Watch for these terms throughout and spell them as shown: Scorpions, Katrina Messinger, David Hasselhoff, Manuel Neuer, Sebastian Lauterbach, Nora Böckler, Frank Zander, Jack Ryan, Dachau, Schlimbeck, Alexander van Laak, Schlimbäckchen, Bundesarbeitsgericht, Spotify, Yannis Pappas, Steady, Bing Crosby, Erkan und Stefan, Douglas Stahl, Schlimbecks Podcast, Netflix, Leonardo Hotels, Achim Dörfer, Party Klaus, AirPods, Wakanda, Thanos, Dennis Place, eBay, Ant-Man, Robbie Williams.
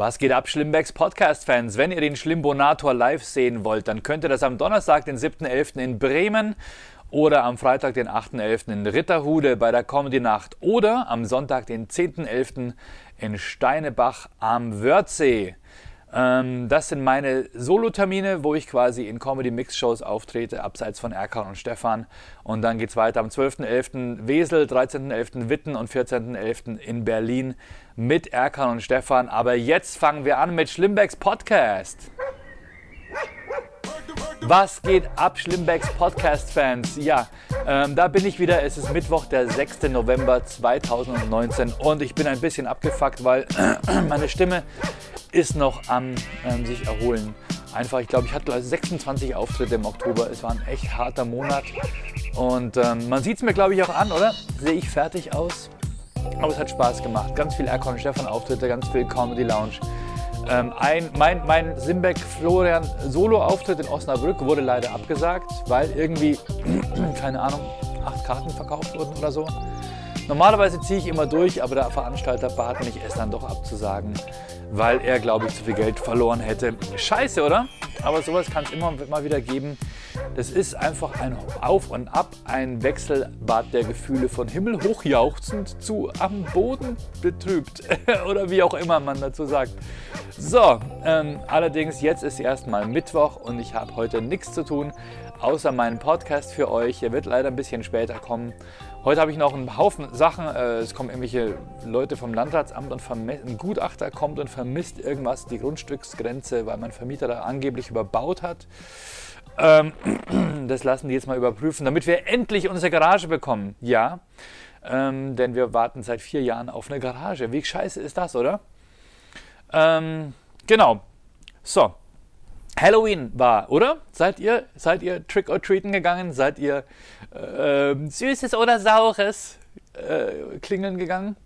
Was geht ab, Schlimbecks Podcast-Fans? Wenn ihr den Schlimbonator live sehen wollt, dann könnt ihr das am Donnerstag, den 7.11. in Bremen oder am Freitag, den 8.11. in Ritterhude bei der Comedy-Nacht oder am Sonntag, den 10.11. in Steinebach am Wörthsee. Das sind meine Solo-Termine, wo ich quasi in Comedy-Mix-Shows auftrete, abseits von Erkan und Stefan. Und dann geht's weiter am 12.11. Wesel, 13.11. Witten und 14.11. in Berlin mit Erkan und Stefan. Aber jetzt fangen wir an mit Schlimbecks Podcast. Was geht ab, Schlimbecks Podcast-Fans? Ja, da bin ich wieder. Es ist Mittwoch, der 6. November 2019 und ich bin ein bisschen abgefuckt, weil meine Stimme ist noch am sich erholen. Einfach, ich glaube, ich hatte 26 Auftritte im Oktober. Es war ein echt harter Monat und man sieht es mir, glaube ich, auch an, oder? Sehe ich fertig aus? Aber es hat Spaß gemacht. Ganz viel Erkan und Stefan Auftritte, ganz viel Comedy Lounge. Mein Simbeck-Florian-Solo-Auftritt in Osnabrück wurde leider abgesagt, weil irgendwie, keine Ahnung, 8 Karten verkauft wurden oder so. Normalerweise ziehe ich immer durch, aber der Veranstalter bat mich, es dann doch abzusagen, weil er, glaube ich, zu viel Geld verloren hätte. Scheiße, oder? Aber sowas kann es immer mal wieder geben. Das ist einfach ein Auf und Ab, ein Wechselbad der Gefühle von Himmel hochjauchzend zu am Boden betrübt oder wie auch immer man dazu sagt. So, allerdings jetzt ist erstmal Mittwoch und ich habe heute nichts zu tun, außer meinen Podcast für euch. Er wird leider ein bisschen später kommen. Heute habe ich noch einen Haufen Sachen. Es kommen irgendwelche Leute vom Landratsamt und ein Gutachter kommt und vermisst irgendwas, die Grundstücksgrenze, weil mein Vermieter da angeblich überbaut hat. Das lassen die jetzt mal überprüfen, damit wir endlich unsere Garage bekommen. Ja, denn wir warten seit 4 Jahren auf eine Garage. Wie scheiße ist das, oder? Genau. So. Halloween war, oder? Seid ihr Trick-or-Treaten gegangen? Seid ihr Süßes oder Saures klingeln gegangen?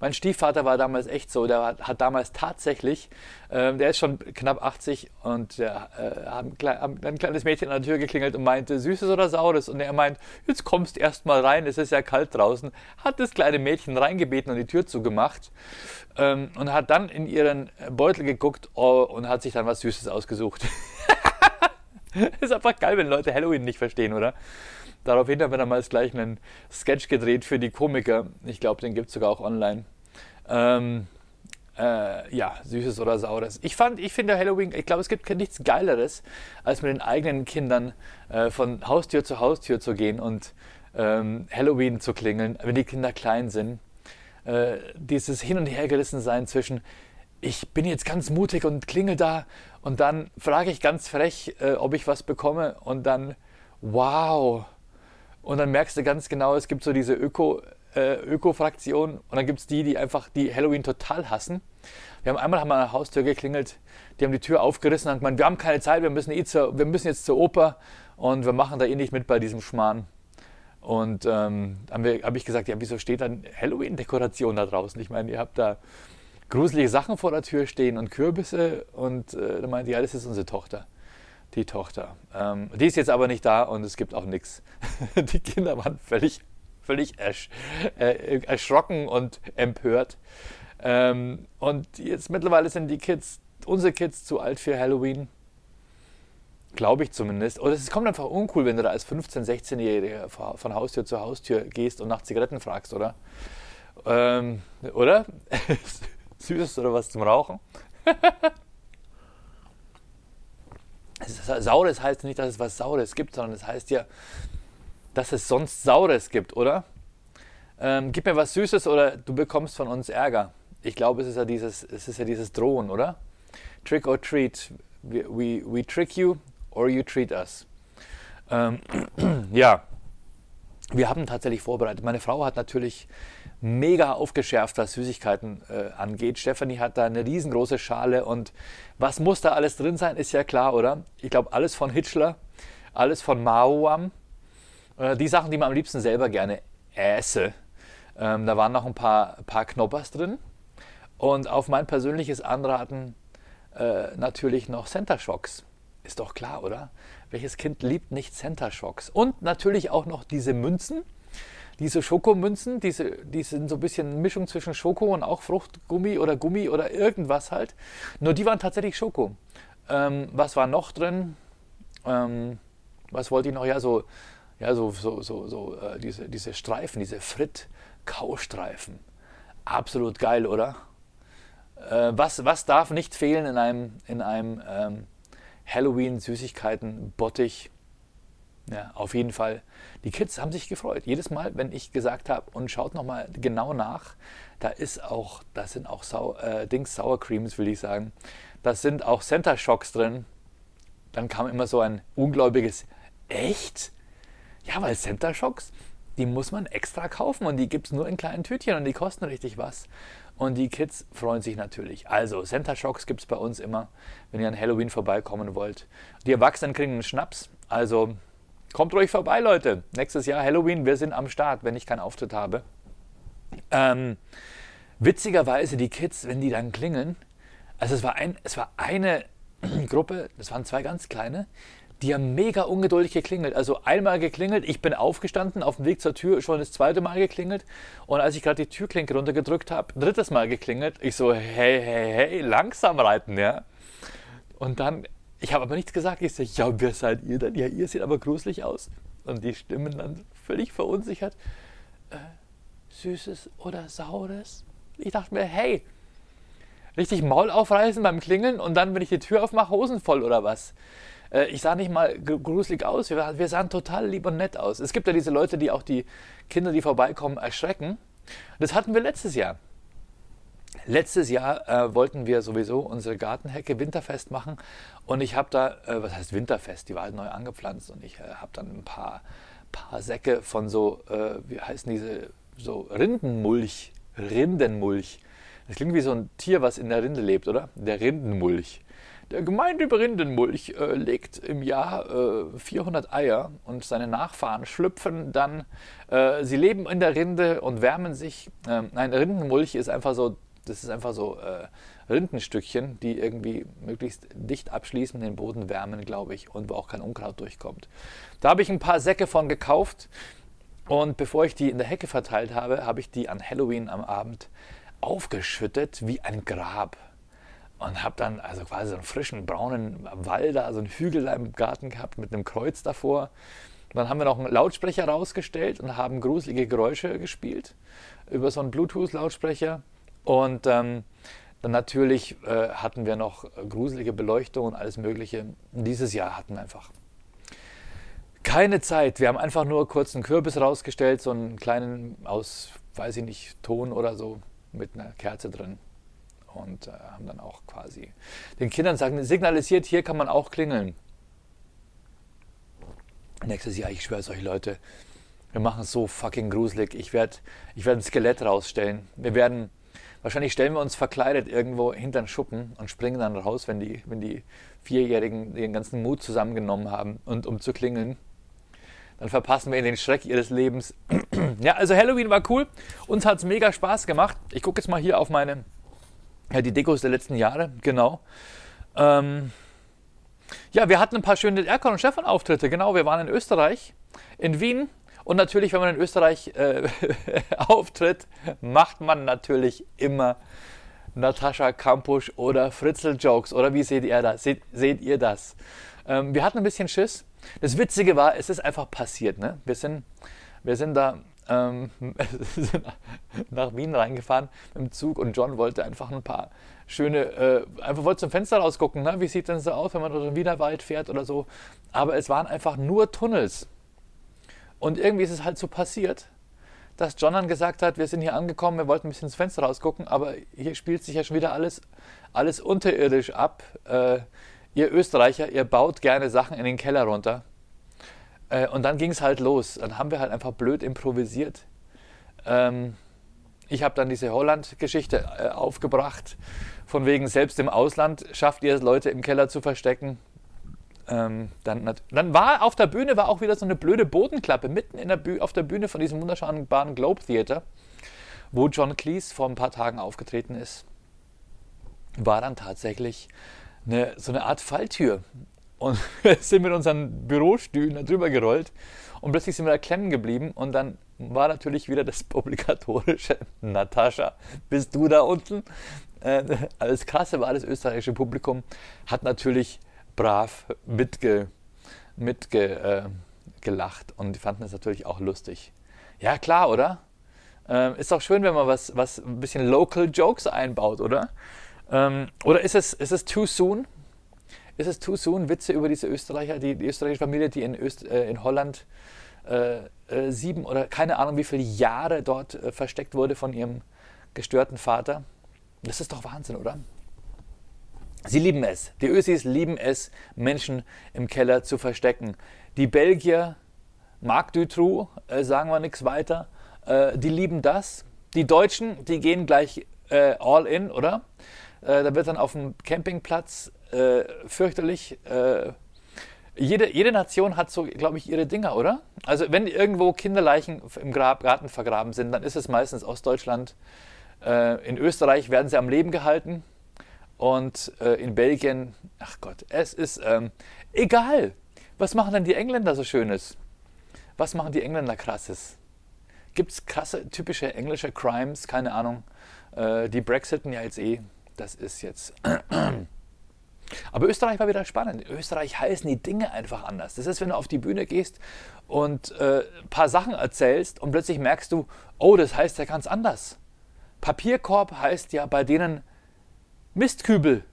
Mein Stiefvater war damals echt so, der hat damals tatsächlich, der ist schon knapp 80 und hat ein kleines Mädchen an der Tür geklingelt und meinte, Süßes oder Saures? Und er meint, jetzt kommst erst mal rein, es ist ja kalt draußen. Hat das kleine Mädchen reingebeten und die Tür zugemacht und hat dann in ihren Beutel geguckt und hat sich dann was Süßes ausgesucht. Ist einfach geil, wenn Leute Halloween nicht verstehen, oder? Daraufhin haben wir damals gleich einen Sketch gedreht für die Komiker. Ich glaube, den gibt es sogar auch online. Ja, Süßes oder Saures. Ich finde Halloween, ich glaube, es gibt nichts Geileres, als mit den eigenen Kindern von Haustür zu gehen und Halloween zu klingeln, wenn die Kinder klein sind. Dieses Hin- und Hergerissensein zwischen, ich bin jetzt ganz mutig und klingel da und dann frage ich ganz frech, ob ich was bekomme und dann, wow. Und dann merkst du ganz genau, es gibt so diese Öko-Fraktion und dann gibt es die einfach die Halloween total hassen. Einmal haben wir an der Haustür geklingelt, die haben die Tür aufgerissen und haben gemeint, wir haben keine Zeit, wir müssen jetzt zur Oper und wir machen da nicht mit bei diesem Schmarrn. Und habe ich gesagt, ja, wieso steht dann Halloween-Dekoration da draußen? Ich meine, ihr habt da gruselige Sachen vor der Tür stehen und Kürbisse und dann meinte, ja, das ist unsere Tochter. Die Tochter. Die ist jetzt aber nicht da und es gibt auch nichts. Die Kinder waren völlig erschrocken und empört. Und jetzt mittlerweile sind unsere Kids zu alt für Halloween. Glaube ich zumindest. Oder es kommt einfach uncool, wenn du da als 15-, 16-Jähriger von Haustür zu Haustür gehst und nach Zigaretten fragst, oder? Oder? Süßes oder was zum Rauchen? Saures heißt nicht, dass es was Saures gibt, sondern es heißt ja, dass es sonst Saures gibt, oder? Gib mir was Süßes oder du bekommst von uns Ärger. Ich glaube, es ist ja dieses Drohen, oder? Trick or treat. We trick you or you treat us. Ja, wir haben tatsächlich vorbereitet. Meine Frau hat natürlich mega aufgeschärft, was Süßigkeiten angeht. Stefanie hat da eine riesengroße Schale und was muss da alles drin sein, ist ja klar, oder? Ich glaube, alles von Hitchler, alles von Mauam, die Sachen, die man am liebsten selber gerne esse. Da waren noch ein paar Knoppers drin und auf mein persönliches Anraten natürlich noch Center Shocks. Ist doch klar, oder? Welches Kind liebt nicht Center Shocks? Und natürlich auch noch diese Münzen. diese Schokomünzen, die sind so ein bisschen eine Mischung zwischen Schoko und auch Fruchtgummi oder Gummi oder irgendwas halt. Nur die waren tatsächlich Schoko. Was war noch drin? Was wollte ich noch? Ja, so diese Streifen, diese Fritt-Kaustreifen. Absolut geil, oder? Was darf nicht fehlen in einem Halloween-Süßigkeiten-Bottich? Ja, auf jeden Fall. Die Kids haben sich gefreut. Jedes Mal, wenn ich gesagt habe, und schaut nochmal genau nach, da sind auch Sour Creams, will ich sagen. Da sind auch Center Shocks drin. Dann kam immer so ein ungläubiges, echt? Ja, weil Center Shocks, die muss man extra kaufen und die gibt es nur in kleinen Tütchen und die kosten richtig was. Und die Kids freuen sich natürlich. Also Center Shocks gibt es bei uns immer, wenn ihr an Halloween vorbeikommen wollt. Die Erwachsenen kriegen einen Schnaps, also kommt ruhig vorbei, Leute. Nächstes Jahr Halloween, wir sind am Start, wenn ich keinen Auftritt habe. Witzigerweise, die Kids, wenn die dann klingeln, also es war eine Gruppe, das waren zwei ganz kleine, die haben mega ungeduldig geklingelt. Also einmal geklingelt, ich bin aufgestanden, auf dem Weg zur Tür schon das zweite Mal geklingelt. Und als ich gerade die Türklinke runtergedrückt habe, drittes Mal geklingelt. Ich so, hey, langsam reiten, ja. Und dann... Ich habe aber nichts gesagt. Ich sage, ja, wer seid ihr denn? Ja, ihr seht aber gruselig aus. Und die Stimmen dann völlig verunsichert. Süßes oder Saures? Ich dachte mir, hey, richtig Maul aufreißen beim Klingeln und dann, wenn ich die Tür aufmache, Hosen voll oder was? Ich sah nicht mal gruselig aus. Wir sahen total lieb und nett aus. Es gibt ja diese Leute, die auch die Kinder, die vorbeikommen, erschrecken. Das hatten wir letztes Jahr. Letztes Jahr wollten wir sowieso unsere Gartenhecke winterfest machen und ich habe da, was heißt winterfest, die war halt neu angepflanzt und ich habe dann ein paar Säcke von so, wie heißen diese, so Rindenmulch, das klingt wie so ein Tier, was in der Rinde lebt, oder? Der Rindenmulch. Der gemeine Rindenmulch legt im Jahr 400 Eier und seine Nachfahren schlüpfen dann, sie leben in der Rinde und wärmen sich, nein, Rindenmulch ist einfach so. Das ist einfach so Rindenstückchen, die irgendwie möglichst dicht abschließen, den Boden wärmen, glaube ich, und wo auch kein Unkraut durchkommt. Da habe ich ein paar Säcke von gekauft und bevor ich die in der Hecke verteilt habe, habe ich die an Halloween am Abend aufgeschüttet wie ein Grab und habe dann also quasi so einen frischen braunen Wall da, so einen Hügel da im Garten gehabt mit einem Kreuz davor. Dann haben wir noch einen Lautsprecher rausgestellt und haben gruselige Geräusche gespielt über so einen Bluetooth-Lautsprecher. Und dann natürlich hatten wir noch gruselige Beleuchtung und alles Mögliche. Dieses Jahr hatten wir einfach keine Zeit. Wir haben einfach nur kurz einen Kürbis rausgestellt, so einen kleinen aus, weiß ich nicht, Ton oder so mit einer Kerze drin. Und haben dann auch quasi den Kindern signalisiert, hier kann man auch klingeln. Nächstes Jahr, ich schwöre es euch, Leute, wir machen es so fucking gruselig. Ich werd ein Skelett rausstellen. Wahrscheinlich stellen wir uns verkleidet irgendwo hinter den Schuppen und springen dann raus, wenn die Vierjährigen den ganzen Mut zusammengenommen haben, und um zu klingeln. Dann verpassen wir ihnen den Schreck ihres Lebens. Ja, also Halloween war cool. Uns hat es mega Spaß gemacht. Ich gucke jetzt mal hier auf die Dekos der letzten Jahre. Genau. Ja, wir hatten ein paar schöne Erkan und Stefan Auftritte. Genau, wir waren in Österreich, in Wien. Und natürlich, wenn man in Österreich auftritt, macht man natürlich immer Natascha Kampusch oder Fritzl-Jokes. Oder wie seht ihr das? Seht ihr das? Wir hatten ein bisschen Schiss. Das Witzige war, es ist einfach passiert. Ne? Wir sind da nach Wien reingefahren im Zug und John wollte einfach ein paar schöne, einfach wollte zum Fenster rausgucken. Ne? Wie sieht denn so aus, wenn man durch den Wienerwald fährt oder so? Aber es waren einfach nur Tunnels. Und irgendwie ist es halt so passiert, dass John dann gesagt hat, wir sind hier angekommen, wir wollten ein bisschen ins Fenster rausgucken, aber hier spielt sich ja schon wieder alles unterirdisch ab. Ihr Österreicher, ihr baut gerne Sachen in den Keller runter. Und dann ging es halt los. Dann haben wir halt einfach blöd improvisiert. Ich habe dann diese Holland-Geschichte aufgebracht, von wegen selbst im Ausland schafft ihr es, Leute im Keller zu verstecken. Dann war auf der Bühne auch wieder so eine blöde Bodenklappe mitten in der auf der Bühne von diesem wunderbaren Globe Theater, wo John Cleese vor ein paar Tagen aufgetreten ist, war dann tatsächlich so eine Art Falltür. Und wir sind mit unseren Bürostühlen da drüber gerollt und plötzlich sind wir da klemmen geblieben und dann war natürlich wieder das obligatorische Natascha, bist du da unten? Das Krasse war, das österreichische Publikum hat natürlich brav mitgelacht und die fanden es natürlich auch lustig. Ja, klar, oder? Ist doch schön, wenn man was ein bisschen Local Jokes einbaut, oder? Oder ist es too soon? Ist es too soon, Witze über diese Österreicher, die österreichische Familie, die in Holland 7 oder keine Ahnung wie viele Jahre dort versteckt wurde von ihrem gestörten Vater? Das ist doch Wahnsinn, oder? Sie lieben es. Die Ösis lieben es, Menschen im Keller zu verstecken. Die Belgier, Marc Dutroux, sagen wir nichts weiter, die lieben das. Die Deutschen, die gehen gleich all in, oder? Da wird dann auf dem Campingplatz fürchterlich. Jede Nation hat so, glaube ich, ihre Dinger, oder? Also wenn irgendwo Kinderleichen im Garten vergraben sind, dann ist es meistens Ostdeutschland. In Österreich werden sie am Leben gehalten und in Belgien, ach Gott, es ist egal. Was machen denn die Engländer so Schönes? Was machen die Engländer Krasses? Gibt es krasse, typische englische Crimes? Keine Ahnung. Die Brexiten ja jetzt eh, das ist jetzt... Aber Österreich war wieder spannend. In Österreich heißen die Dinge einfach anders. Das ist, wenn du auf die Bühne gehst und ein paar Sachen erzählst und plötzlich merkst du, oh, das heißt ja ganz anders. Papierkorb heißt ja bei denen Mistkübel.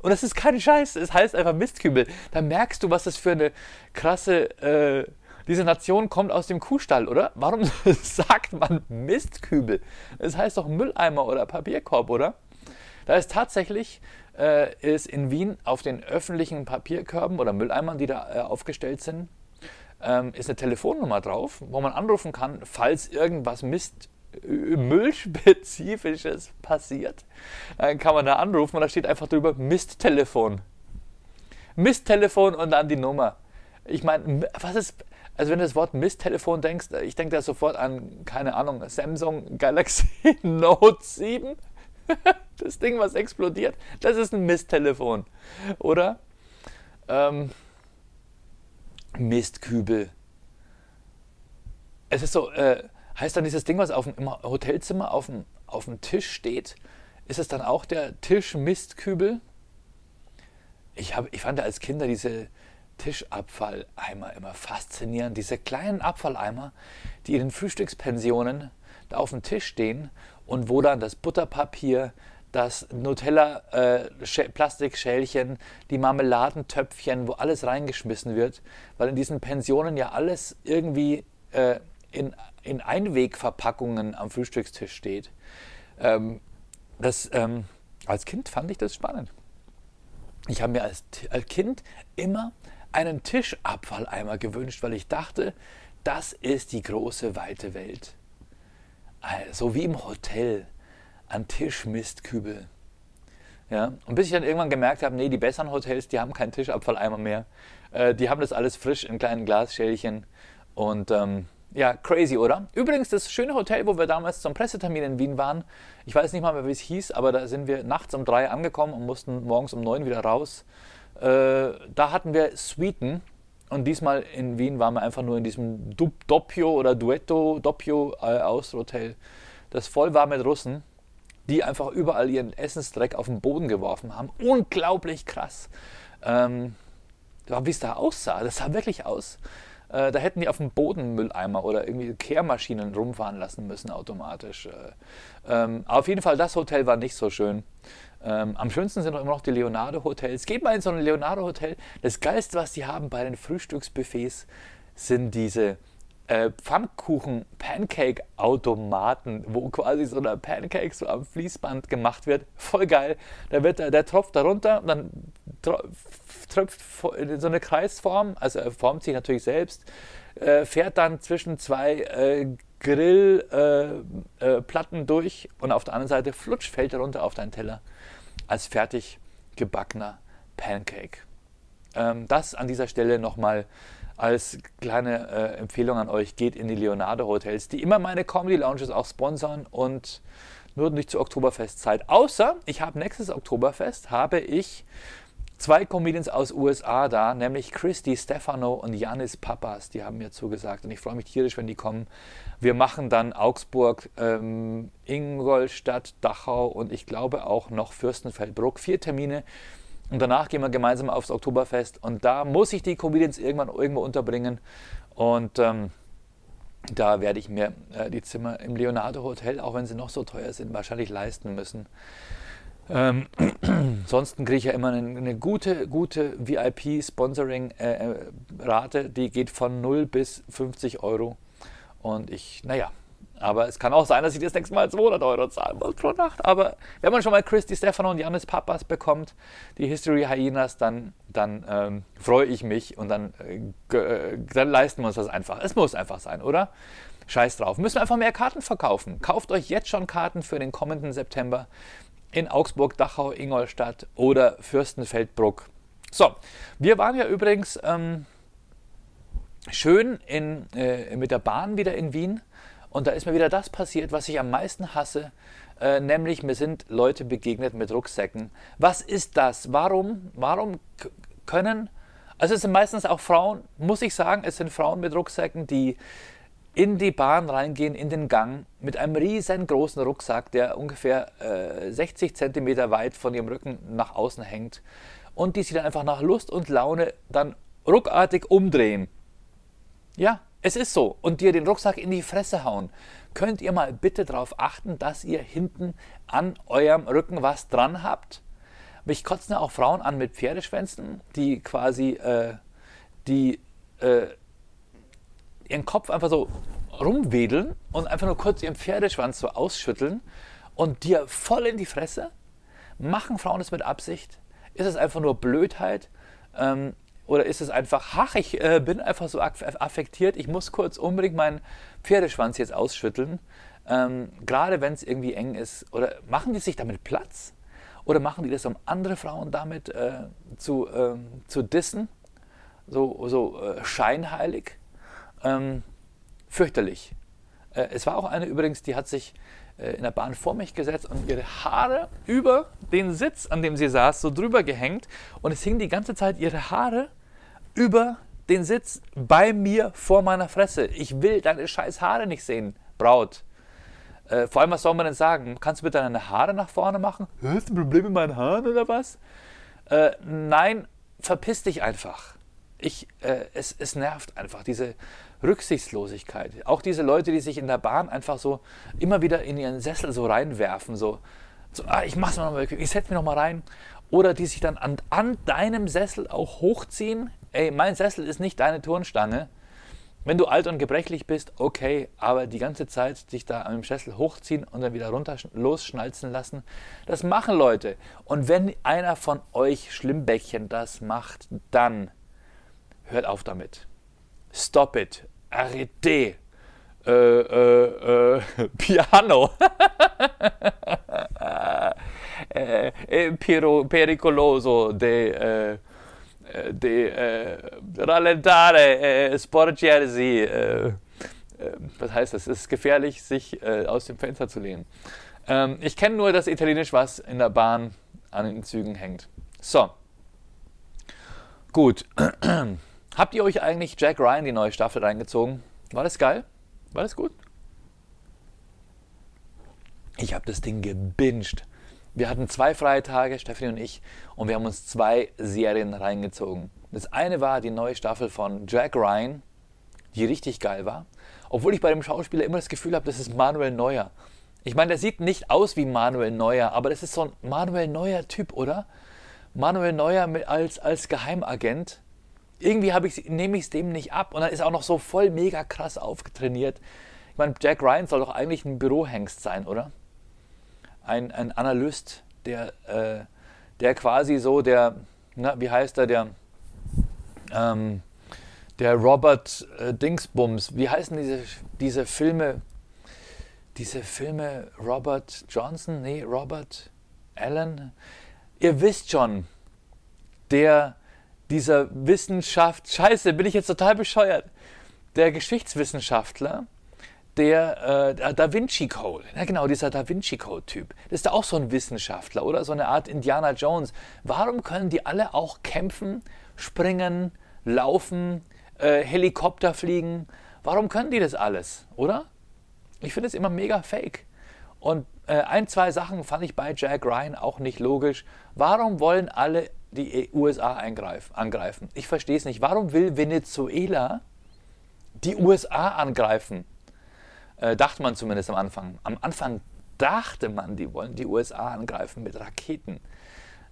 Und das ist kein Scheiß, es heißt einfach Mistkübel. Da merkst du, was das für eine krasse... diese Nation kommt aus dem Kuhstall, oder? Warum sagt man Mistkübel? Das heißt doch Mülleimer oder Papierkorb, oder? Da ist tatsächlich... ist in Wien auf den öffentlichen Papierkörben oder Mülleimern, die da aufgestellt sind, ist eine Telefonnummer drauf, wo man anrufen kann, falls irgendwas Müllspezifisches passiert. Dann kann man da anrufen und da steht einfach drüber Misttelefon. Misttelefon und dann die Nummer. Ich meine, was ist... Also wenn du das Wort Misttelefon denkst, ich denke da sofort an, keine Ahnung, Samsung Galaxy Note 7. Das Ding, was explodiert, das ist ein Misttelefon, oder? Mistkübel. Es ist so, heißt dann dieses Ding, was im Hotelzimmer auf dem Tisch steht, ist es dann auch der Tischmistkübel? Ich fand als Kinder diese Tischabfalleimer immer faszinierend, diese kleinen Abfalleimer, die in den Frühstückspensionen da auf dem Tisch stehen und wo dann das Butterpapier, das Nutella-Plastikschälchen, die Marmeladentöpfchen, wo alles reingeschmissen wird, weil in diesen Pensionen ja alles irgendwie in Einwegverpackungen am Frühstückstisch steht. Als Kind fand ich das spannend. Ich habe mir als Kind immer einen Tischabfalleimer gewünscht, weil ich dachte, das ist die große, weite Welt. So wie im Hotel, an Tischmistkübel. Ja? Und bis ich dann irgendwann gemerkt habe, nee, die besseren Hotels, die haben keinen Tischabfalleimer mehr. Die haben das alles frisch in kleinen Glasschälchen. Und ja, crazy, oder? Übrigens, das schöne Hotel, wo wir damals zum Pressetermin in Wien waren, ich weiß nicht mal mehr, wie es hieß, aber da sind wir nachts um 3 angekommen und mussten morgens um 9 wieder raus. Da hatten wir Suiten. Und diesmal in Wien waren wir einfach nur in diesem Doppio Austro-Hotel, das voll war mit Russen, die einfach überall ihren Essensdreck auf den Boden geworfen haben. Unglaublich krass. Wie es da aussah, das sah wirklich aus. Da hätten die auf dem Boden Mülleimer oder irgendwie Kehrmaschinen rumfahren lassen müssen automatisch. Auf jeden Fall, das Hotel war nicht so schön. Am schönsten sind immer noch die Leonardo Hotels. Geht mal in so ein Leonardo Hotel. Das Geilste, was die haben bei den Frühstücksbuffets, sind diese Pfannkuchen-Pancake-Automaten, wo quasi so ein Pancake so am Fließband gemacht wird. Voll geil. Da wird der tropft da runter, dann tröpft in so eine Kreisform, also er formt sich natürlich selbst, fährt dann zwischen 2 Grillplatten durch und auf der anderen Seite flutsch fällt er runter auf deinen Teller als fertig gebackener Pancake. Das an dieser Stelle nochmal als kleine Empfehlung an euch, geht in die Leonardo Hotels, die immer meine Comedy Lounges auch sponsern und nur nicht zur Oktoberfestzeit. Außer, ich habe nächstes Oktoberfest, habe ich zwei Comedians aus USA da, nämlich Christy Stefano und Yannis Pappas, die haben mir zugesagt und ich freue mich tierisch, wenn die kommen. Wir machen dann Augsburg, Ingolstadt, Dachau und ich glaube auch noch Fürstenfeldbruck, 4 Termine. Und danach gehen wir gemeinsam aufs Oktoberfest und da muss ich die Comedians irgendwann irgendwo unterbringen und da werde ich mir die Zimmer im Leonardo Hotel, auch wenn sie noch so teuer sind, wahrscheinlich leisten müssen. Ansonsten kriege ich ja immer eine gute VIP-Sponsoring-Rate, die geht von 0 bis 50 Euro. Und aber es kann auch sein, dass ich das nächste Mal 200 Euro zahlen muss pro Nacht. Aber wenn man schon mal Christy Stefano und Yannis Pappas bekommt, die History Hyenas, dann freue ich mich und dann leisten wir uns das einfach. Es muss einfach sein, oder? Scheiß drauf. Müssen wir einfach mehr Karten verkaufen. Kauft euch jetzt schon Karten für den kommenden September. In Augsburg, Dachau, Ingolstadt oder Fürstenfeldbruck. So, wir waren ja übrigens schön mit der Bahn wieder in Wien und da ist mir wieder das passiert, was ich am meisten hasse, nämlich mir sind Leute begegnet mit Rucksäcken. Was ist das? Warum können, also es sind meistens auch Frauen, muss ich sagen, es sind Frauen mit Rucksäcken, die in die Bahn reingehen, in den Gang, mit einem riesengroßen Rucksack, der ungefähr 60 cm weit von ihrem Rücken nach außen hängt und die sich dann einfach nach Lust und Laune dann ruckartig umdrehen. Ja, es ist so. Und dir den Rucksack in die Fresse hauen. Könnt ihr mal bitte darauf achten, dass ihr hinten an eurem Rücken was dran habt? Mich kotzen auch Frauen an mit Pferdeschwänzen, die quasi ihren Kopf einfach so rumwedeln und einfach nur kurz ihren Pferdeschwanz so ausschütteln und dir voll in die Fresse. Machen Frauen das mit Absicht? Ist es einfach nur Blödheit? Oder ist es einfach, ich bin einfach so affektiert, ich muss kurz unbedingt meinen Pferdeschwanz jetzt ausschütteln, gerade wenn es irgendwie eng ist. Oder machen die sich damit Platz? Oder machen die das, um andere Frauen damit zu dissen? So scheinheilig? Fürchterlich. Es war auch eine übrigens, die hat sich in der Bahn vor mich gesetzt und ihre Haare über den Sitz, an dem sie saß, so drüber gehängt und es hing die ganze Zeit ihre Haare über den Sitz bei mir vor meiner Fresse. Ich will deine scheiß Haare nicht sehen, Braut. Vor allem, was soll man denn sagen? Kannst du bitte deine Haare nach vorne machen? Hast du ein Problem mit meinen Haaren oder was? Nein, verpiss dich einfach. Es nervt einfach, diese Rücksichtslosigkeit. Auch diese Leute, die sich in der Bahn einfach so immer wieder in ihren Sessel so reinwerfen. Ich mach's mal nochmal, ich setz mich nochmal rein. Oder die sich dann an deinem Sessel auch hochziehen. Ey, mein Sessel ist nicht deine Turnstange. Wenn du alt und gebrechlich bist, okay, aber die ganze Zeit dich da am Sessel hochziehen und dann wieder runter losschnalzen lassen, das machen Leute. Und wenn einer von euch Schlimmbäckchen das macht, dann hört auf damit. Stop it. Arrêtez. Piano. Pericoloso de rallentare sporgersi. Was heißt das? Es ist gefährlich, sich aus dem Fenster zu lehnen. Ich kenne nur das Italienisch, was in der Bahn an den Zügen hängt. So. Gut. Habt ihr euch eigentlich Jack Ryan, die neue Staffel, reingezogen? War das geil? War das gut? Ich habe das Ding gebinged. Wir hatten 2 freie Tage, Steffi und ich, und wir haben uns 2 Serien reingezogen. Das eine war die neue Staffel von Jack Ryan, die richtig geil war. Obwohl ich bei dem Schauspieler immer das Gefühl habe, das ist Manuel Neuer. Ich meine, der sieht nicht aus wie Manuel Neuer, aber das ist so ein Manuel Neuer-Typ, oder? Manuel Neuer als Geheimagent. Irgendwie nehme ich es dem nicht ab und dann ist er auch noch so voll mega krass aufgetrainiert. Ich meine, Jack Ryan soll doch eigentlich ein Bürohengst sein, oder? Ein Analyst, der quasi so der Robert Dingsbums, wie heißen diese Filme? Diese Filme Robert Johnson? Nee, Robert Allen? Ihr wisst schon, dieser Wissenschaft, scheiße, bin ich jetzt total bescheuert, der Geschichtswissenschaftler, der Da Vinci Code. Ja, genau, dieser Da Vinci Code-Typ. Das ist da auch so ein Wissenschaftler, oder? So eine Art Indiana Jones. Warum können die alle auch kämpfen, springen, laufen, Helikopter fliegen? Warum können die das alles, oder? Ich finde es immer mega fake. Und ein, zwei Sachen fand ich bei Jack Ryan auch nicht logisch. Warum wollen alle die USA angreifen? Ich verstehe es nicht. Warum will Venezuela die USA angreifen? Dachte man zumindest am Anfang. Am Anfang dachte man, die wollen die USA angreifen mit Raketen.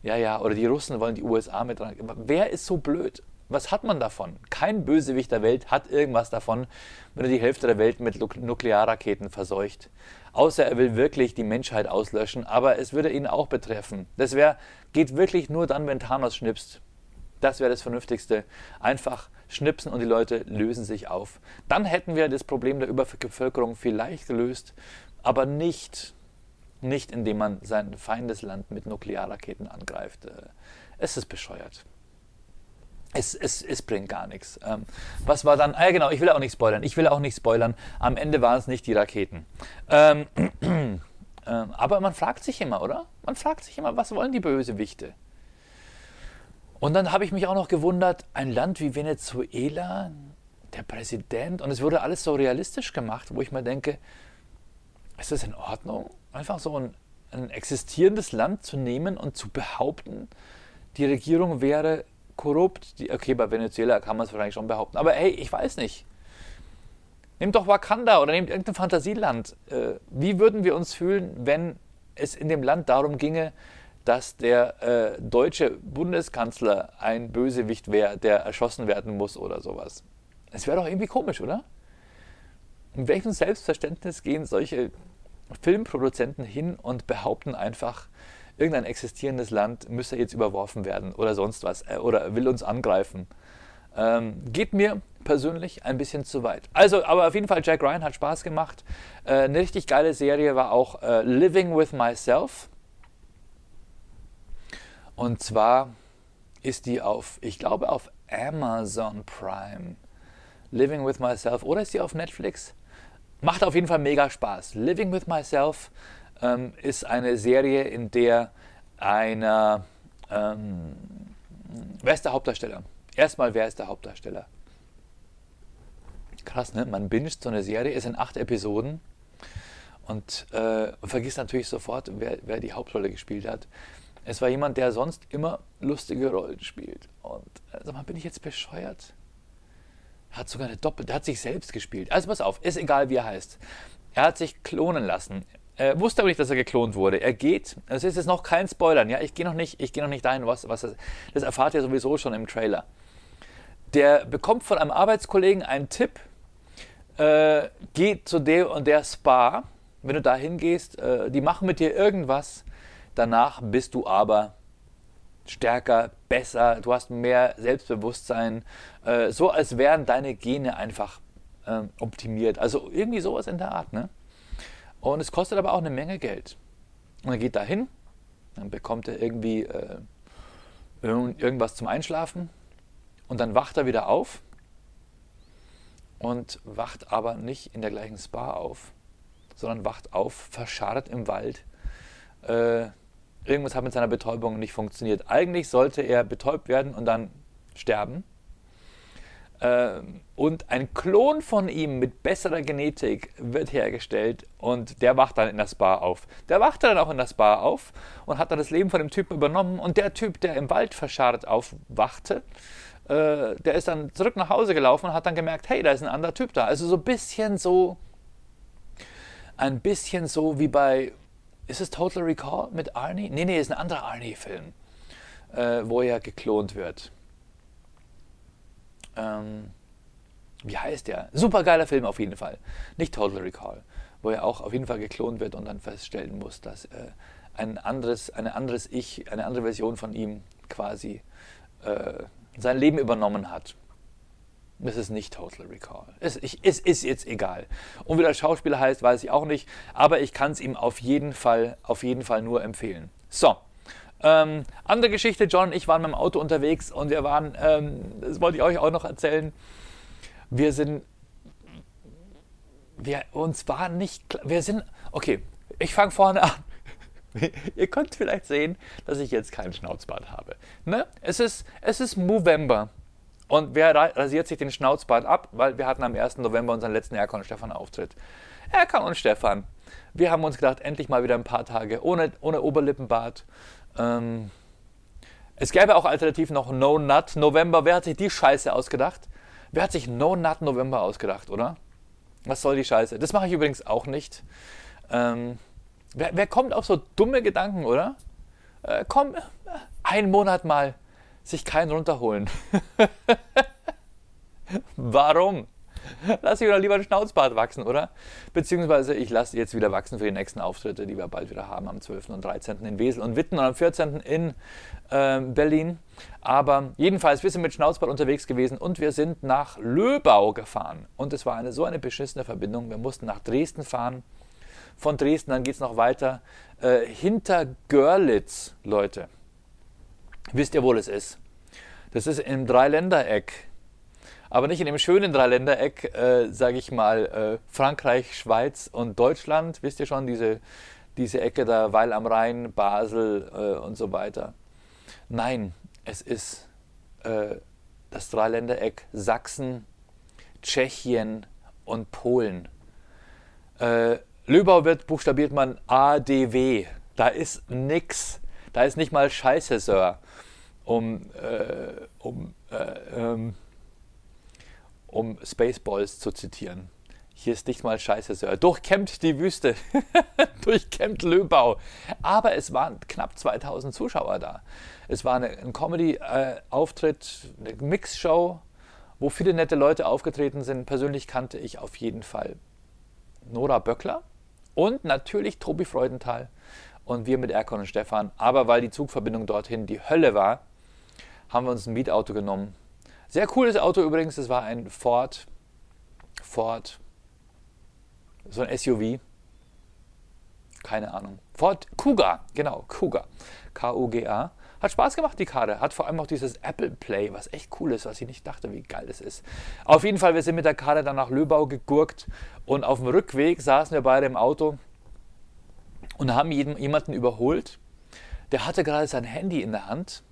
Ja, oder die Russen wollen die USA mit Raketen. Wer ist so blöd? Was hat man davon? Kein Bösewicht der Welt hat irgendwas davon, wenn er die Hälfte der Welt mit Nuklearraketen verseucht. Außer er will wirklich die Menschheit auslöschen, aber es würde ihn auch betreffen. Das geht wirklich nur dann, wenn Thanos schnipst. Das wäre das Vernünftigste. Einfach schnipsen und die Leute lösen sich auf. Dann hätten wir das Problem der Überbevölkerung vielleicht gelöst, aber nicht indem man sein feindes Land mit Nuklearraketen angreift. Es ist bescheuert. Es bringt gar nichts. Was war dann? Genau, ich will auch nicht spoilern. Am Ende waren es nicht die Raketen. Aber man fragt sich immer, oder? Man fragt sich immer, was wollen die Bösewichte? Und dann habe ich mich auch noch gewundert, ein Land wie Venezuela, der Präsident, und es wurde alles so realistisch gemacht, wo ich mir denke, ist das in Ordnung? Einfach so ein existierendes Land zu nehmen und zu behaupten, die Regierung wäre korrupt. Okay, bei Venezuela kann man es wahrscheinlich schon behaupten. Aber hey, ich weiß nicht. Nehmt doch Wakanda oder nehmt irgendein Fantasieland. Wie würden wir uns fühlen, wenn es in dem Land darum ginge, dass der deutsche Bundeskanzler ein Bösewicht wäre, der erschossen werden muss oder sowas? Es wäre doch irgendwie komisch, oder? In welchem Selbstverständnis gehen solche Filmproduzenten hin und behaupten einfach, irgendein existierendes Land müsste jetzt überworfen werden oder sonst was oder will uns angreifen. Geht mir persönlich ein bisschen zu weit. Also, aber auf jeden Fall, Jack Ryan hat Spaß gemacht. Eine richtig geile Serie war auch Living with Myself. Und zwar ist die auf Amazon Prime. Living with Myself. Oder ist die auf Netflix? Macht auf jeden Fall mega Spaß. Living with Myself ist eine Serie, in der wer ist der Hauptdarsteller? Erstmal, wer ist der Hauptdarsteller? Krass, ne? Man binget so eine Serie, ist in 8 Episoden und vergisst natürlich sofort, wer die Hauptrolle gespielt hat. Es war jemand, der sonst immer lustige Rollen spielt. Und sag mal, bin ich jetzt bescheuert? Hat sogar eine der hat sich selbst gespielt. Also pass auf, ist egal, wie er heißt. Er hat sich klonen lassen. Wusste aber nicht, dass er geklont wurde. Er geht, das ist jetzt noch kein Spoilern, ja? Ich gehe noch nicht dahin, was das erfahrt ihr sowieso schon im Trailer. Der bekommt von einem Arbeitskollegen einen Tipp, geh zu der und der Spa, wenn du da hingehst, die machen mit dir irgendwas, danach bist du aber stärker, besser, du hast mehr Selbstbewusstsein, so als wären deine Gene einfach optimiert, also irgendwie sowas in der Art, ne? Und es kostet aber auch eine Menge Geld. Und er geht da hin, dann bekommt er irgendwie irgendwas zum Einschlafen und dann wacht er wieder auf und wacht aber nicht in der gleichen Spa auf, sondern wacht auf, verscharrt im Wald. Irgendwas hat mit seiner Betäubung nicht funktioniert. Eigentlich sollte er betäubt werden und dann sterben. Und ein Klon von ihm mit besserer Genetik wird hergestellt und der wacht dann in der Spa auf. Der wacht dann auch in der Spa auf und hat dann das Leben von dem Typen übernommen. Und der Typ, der im Wald verscharrt aufwachte, der ist dann zurück nach Hause gelaufen und hat dann gemerkt, hey, da ist ein anderer Typ da. Also ein bisschen so wie bei, ist es Total Recall mit Arnie? Nee, ist ein anderer Arnie-Film, wo er geklont wird. Wie heißt der? Supergeiler Film auf jeden Fall. Nicht Total Recall, wo er auch auf jeden Fall geklont wird und dann feststellen muss, dass eine andere Version von ihm quasi sein Leben übernommen hat. Das ist nicht Total Recall. Es ist jetzt egal. Und wie der Schauspieler heißt, weiß ich auch nicht, aber ich kann es ihm auf jeden Fall nur empfehlen. So. Andere Geschichte, John und ich waren mit dem Auto unterwegs und wir waren, das wollte ich euch auch noch erzählen, wir sind Ich fange vorne an. Ihr könnt vielleicht sehen, dass ich jetzt keinen Schnauzbart habe. Ne? Es ist Movember. Und wer rasiert sich den Schnauzbart ab? Weil wir hatten am 1. November unseren letzten Erkan und Stefan-Auftritt. Erkan und Stefan. Wir haben uns gedacht, endlich mal wieder ein paar Tage ohne Oberlippenbart. Es gäbe auch alternativ noch No Nut November. Wer hat sich die Scheiße ausgedacht? Wer hat sich No Nut November ausgedacht, oder? Was soll die Scheiße? Das mache ich übrigens auch nicht. Wer kommt auf so dumme Gedanken, oder? Komm, einen Monat mal sich keinen runterholen. Warum? Lass ich doch lieber einen Schnauzbart wachsen, oder? Beziehungsweise ich lasse jetzt wieder wachsen für die nächsten Auftritte, die wir bald wieder haben, am 12. und 13. in Wesel und Witten und am 14. in Berlin. Aber jedenfalls, wir sind mit Schnauzbart unterwegs gewesen und wir sind nach Löbau gefahren. Und es war so eine beschissene Verbindung. Wir mussten nach Dresden fahren. Von Dresden, dann geht es noch weiter. Hinter Görlitz, Leute. Wisst ihr, wo das ist? Das ist im Dreiländereck. Aber nicht in dem schönen Dreiländereck, sage ich mal, Frankreich, Schweiz und Deutschland. Wisst ihr schon, diese Ecke da, Weil am Rhein, Basel und so weiter. Nein, es ist das Dreiländereck Sachsen, Tschechien und Polen. Löbau buchstabiert man ADW. Da ist nix. Da ist nicht mal Scheiße, Sir. Um Spaceballs zu zitieren. Hier ist nicht mal Scheiße, Sir. Durchkämmt die Wüste. Durchkämmt Löbau. Aber es waren knapp 2000 Zuschauer da. Es war ein Comedy-Auftritt, eine Mixshow, wo viele nette Leute aufgetreten sind. Persönlich kannte ich auf jeden Fall Nora Böckler und natürlich Tobi Freudenthal und wir mit Erkan und Stefan. Aber weil die Zugverbindung dorthin die Hölle war, haben wir uns ein Mietauto genommen. Sehr cooles Auto übrigens, das war ein Ford, so ein SUV, keine Ahnung, Ford Kuga, genau, Kuga, Kuga. Hat Spaß gemacht, die Karre. Hat vor allem auch dieses Apple Play, was echt cool ist, was ich nicht dachte, wie geil das ist. Auf jeden Fall, wir sind mit der Karre dann nach Löbau gegurkt und auf dem Rückweg saßen wir beide im Auto und haben jemanden überholt. Der hatte gerade sein Handy in der Hand.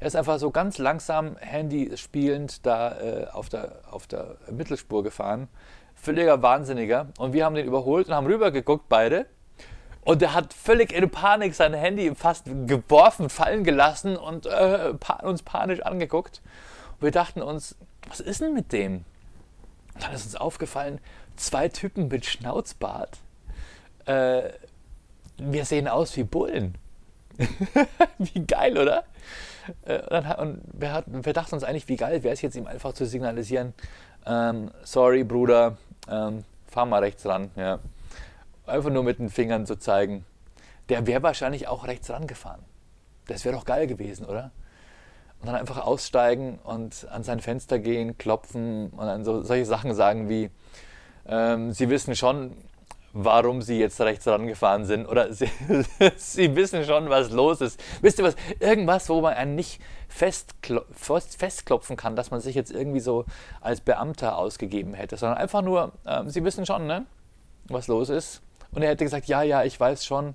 Der ist einfach so ganz langsam Handy spielend da auf der Mittelspur gefahren. Völliger Wahnsinniger. Und wir haben den überholt und haben rüber geguckt, beide. Und er hat völlig in Panik sein Handy fast geworfen, fallen gelassen und uns panisch angeguckt. Und wir dachten uns, was ist denn mit dem? Und dann ist uns aufgefallen, 2 Typen mit Schnauzbart. Wir sehen aus wie Bullen. Wie geil, oder? Und wir dachten uns eigentlich, wie geil wäre es jetzt, ihm einfach zu signalisieren, sorry Bruder, fahr mal rechts ran, ja. Einfach nur mit den Fingern zu zeigen. Der wäre wahrscheinlich auch rechts rangefahren. Das wäre doch geil gewesen, oder? Und dann einfach aussteigen und an sein Fenster gehen, klopfen und dann solche Sachen sagen wie, Sie wissen schon, warum Sie jetzt rechts rangefahren sind. Oder Sie wissen schon, was los ist. Wisst ihr was? Irgendwas, wo man einen nicht festklopfen kann, dass man sich jetzt irgendwie so als Beamter ausgegeben hätte. Sondern einfach nur, Sie wissen schon, ne? Was los ist. Und er hätte gesagt, ja, ich weiß schon.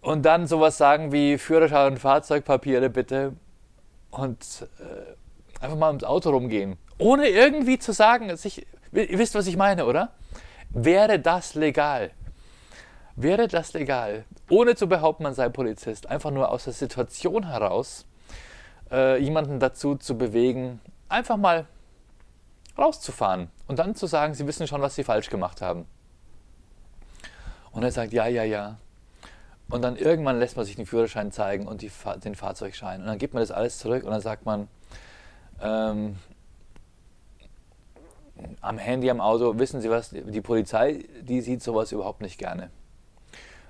Und dann sowas sagen wie Führerschein und Fahrzeugpapiere bitte. Und einfach mal ums Auto rumgehen. Ohne irgendwie zu sagen, ihr wisst, was ich meine, oder? Wäre das legal? Wäre das legal? Ohne zu behaupten, man sei Polizist. Einfach nur aus der Situation heraus, jemanden dazu zu bewegen, einfach mal rauszufahren und dann zu sagen, sie wissen schon, was sie falsch gemacht haben. Und er sagt, ja. Und dann irgendwann lässt man sich den Führerschein zeigen und den Fahrzeugschein. Und dann gibt man das alles zurück und dann sagt man, am Handy, am Auto, wissen Sie was, die Polizei, die sieht sowas überhaupt nicht gerne.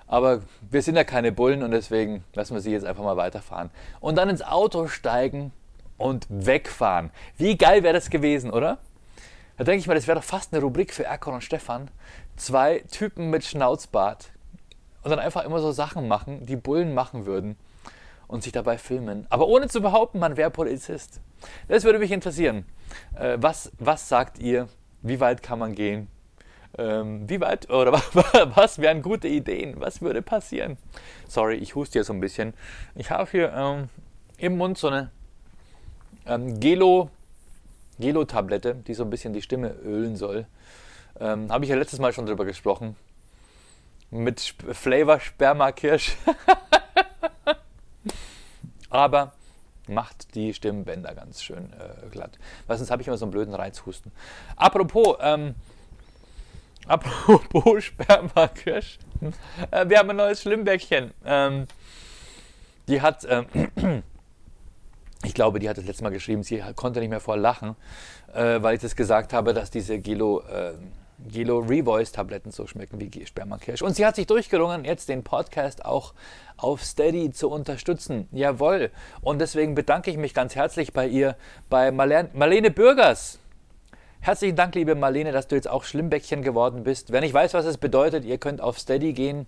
Aber wir sind ja keine Bullen und deswegen lassen wir sie jetzt einfach mal weiterfahren. Und dann ins Auto steigen und wegfahren. Wie geil wäre das gewesen, oder? Da denke ich mal, das wäre doch fast eine Rubrik für Erkan und Stefan. 2 Typen mit Schnauzbart und dann einfach immer so Sachen machen, die Bullen machen würden und sich dabei filmen. Aber ohne zu behaupten, man wäre Polizist. Das würde mich interessieren. Was sagt ihr Wie weit kann man gehen? Wie weit oder was wären gute Ideen? Was würde passieren? Sorry, ich huste hier so ein bisschen. Ich habe hier im Mund so eine Gelo-Tablette, die so ein bisschen die Stimme ölen soll. Habe ich ja letztes Mal schon drüber gesprochen. Mit Flavor Sperma-Kirsch. Aber macht die Stimmbänder ganz schön glatt. Weil sonst habe ich immer so einen blöden Reizhusten. Apropos Sperma-Kirsch. Wir haben ein neues Schlimbäckchen. Die hat... Ich glaube, die hat das letzte Mal geschrieben, sie konnte nicht mehr vor lachen, weil ich das gesagt habe, dass diese Gelo-Revoice-Tabletten so schmecken wie Sperma-Kirsch. Und sie hat sich durchgerungen, jetzt den Podcast auch auf Steady zu unterstützen. Jawohl. Und deswegen bedanke ich mich ganz herzlich bei ihr, bei Marlene Bürgers. Herzlichen Dank, liebe Marlene, dass du jetzt auch Schlimbäckchen geworden bist. Wer nicht weiß, was es bedeutet, ihr könnt auf Steady gehen.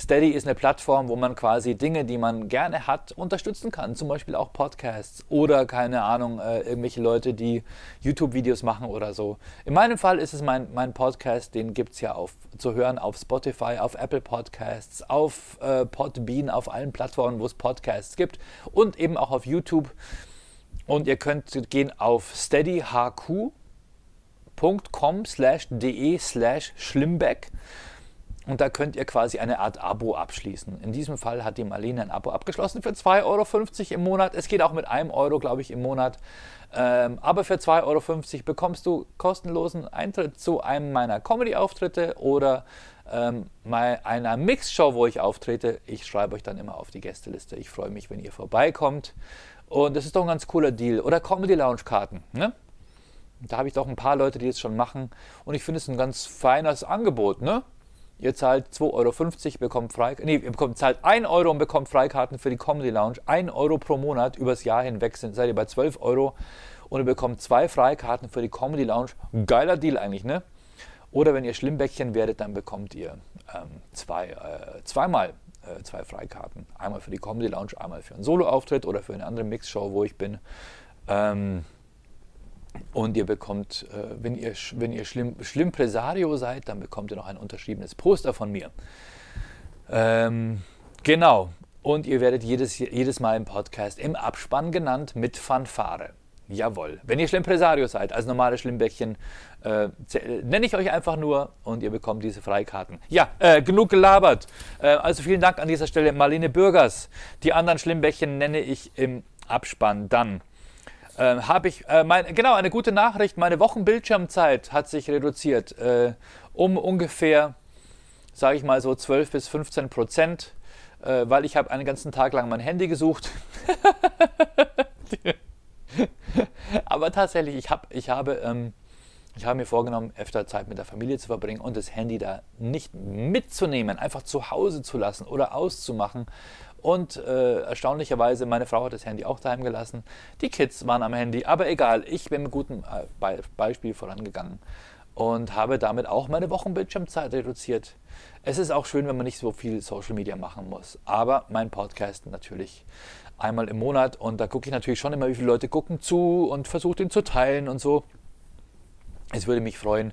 Steady ist eine Plattform, wo man quasi Dinge, die man gerne hat, unterstützen kann. Zum Beispiel auch Podcasts oder, keine Ahnung, irgendwelche Leute, die YouTube-Videos machen oder so. In meinem Fall ist es mein Podcast, den gibt es ja zu hören auf Spotify, auf Apple Podcasts, auf Podbean, auf allen Plattformen, wo es Podcasts gibt und eben auch auf YouTube. Und ihr könnt gehen auf steadyhq.com/de/schlimbeck. Und da könnt ihr quasi eine Art Abo abschließen. In diesem Fall hat die Marlene ein Abo abgeschlossen für 2,50 € im Monat. Es geht auch mit 1 €, glaube ich, im Monat. Aber für 2,50 € bekommst du kostenlosen Eintritt zu einem meiner Comedy-Auftritte oder mal einer Mix-Show, wo ich auftrete. Ich schreibe euch dann immer auf die Gästeliste. Ich freue mich, wenn ihr vorbeikommt. Und das ist doch ein ganz cooler Deal. Oder Comedy-Lounge-Karten, ne? Da habe ich doch ein paar Leute, die das schon machen. Und ich finde es ein ganz feines Angebot, ne? Ihr zahlt 2,50 €, zahlt 1 € und bekommt Freikarten für die Comedy Lounge. 1 € pro Monat übers Jahr hinweg seid ihr bei 12 € und ihr bekommt 2 Freikarten für die Comedy Lounge. Geiler Deal eigentlich, ne? Oder wenn ihr Schlimbäckchen werdet, dann bekommt ihr zweimal 2 Freikarten. Einmal für die Comedy Lounge, einmal für einen Solo-Auftritt oder für eine andere Mixshow, wo ich bin. Und ihr bekommt, wenn ihr Schlimmpresario seid, dann bekommt ihr noch ein unterschriebenes Poster von mir. Genau. Und ihr werdet jedes Mal im Podcast im Abspann genannt mit Fanfare. Jawohl. Wenn ihr Schlimmpresario seid, als normale Schlimmbäckchen, nenne ich euch einfach nur und ihr bekommt diese Freikarten. Ja, genug gelabert. Also vielen Dank an dieser Stelle, Marlene Bürgers. Die anderen Schlimmbäckchen nenne ich im Abspann dann. Habe ich eine gute Nachricht. Meine Wochenbildschirmzeit hat sich reduziert um ungefähr, sage ich mal so 12-15%, weil ich habe einen ganzen Tag lang mein Handy gesucht. Aber tatsächlich, ich habe mir vorgenommen, öfter Zeit mit der Familie zu verbringen und das Handy da nicht mitzunehmen, einfach zu Hause zu lassen oder auszumachen. Und erstaunlicherweise, meine Frau hat das Handy auch daheim gelassen. Die Kids waren am Handy, aber egal. Ich bin mit gutem Beispiel vorangegangen und habe damit auch meine Wochenbildschirmzeit reduziert. Es ist auch schön, wenn man nicht so viel Social Media machen muss. Aber mein Podcast natürlich einmal im Monat. Und da gucke ich natürlich schon immer, wie viele Leute gucken zu und versuche den zu teilen und so. Es würde mich freuen,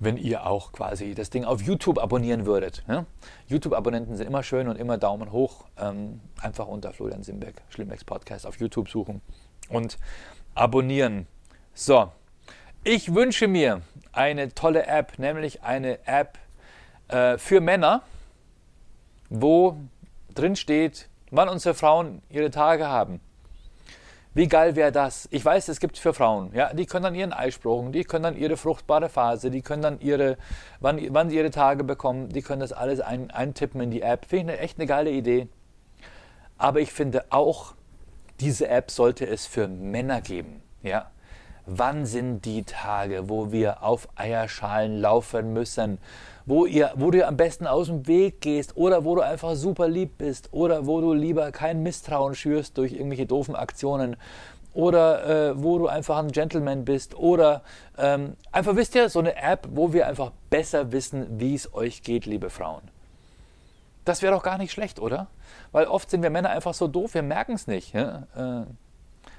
wenn ihr auch quasi das Ding auf YouTube abonnieren würdet. Ne? YouTube-Abonnenten sind immer schön und immer Daumen hoch. Einfach unter Florian Simbeck, Schlimbecks Podcast, auf YouTube suchen und abonnieren. So, ich wünsche mir eine tolle App, nämlich eine App für Männer, wo drin steht, wann unsere Frauen ihre Tage haben. Wie geil wäre das? Ich weiß, es gibt für Frauen, ja, die können dann ihren Eisprung, die können dann ihre fruchtbare Phase, die können dann wann sie ihre Tage bekommen, die können das alles eintippen in die App. Finde ich echt eine geile Idee. Aber ich finde auch, diese App sollte es für Männer geben, ja. Wann sind die Tage, wo wir auf Eierschalen laufen müssen, wo du am besten aus dem Weg gehst oder wo du einfach super lieb bist oder wo du lieber kein Misstrauen schürst durch irgendwelche doofen Aktionen oder wo du einfach ein Gentleman bist oder einfach, wisst ihr, so eine App, wo wir einfach besser wissen, wie es euch geht, liebe Frauen. Das wäre doch gar nicht schlecht, oder? Weil oft sind wir Männer einfach so doof, wir merken es nicht, ja?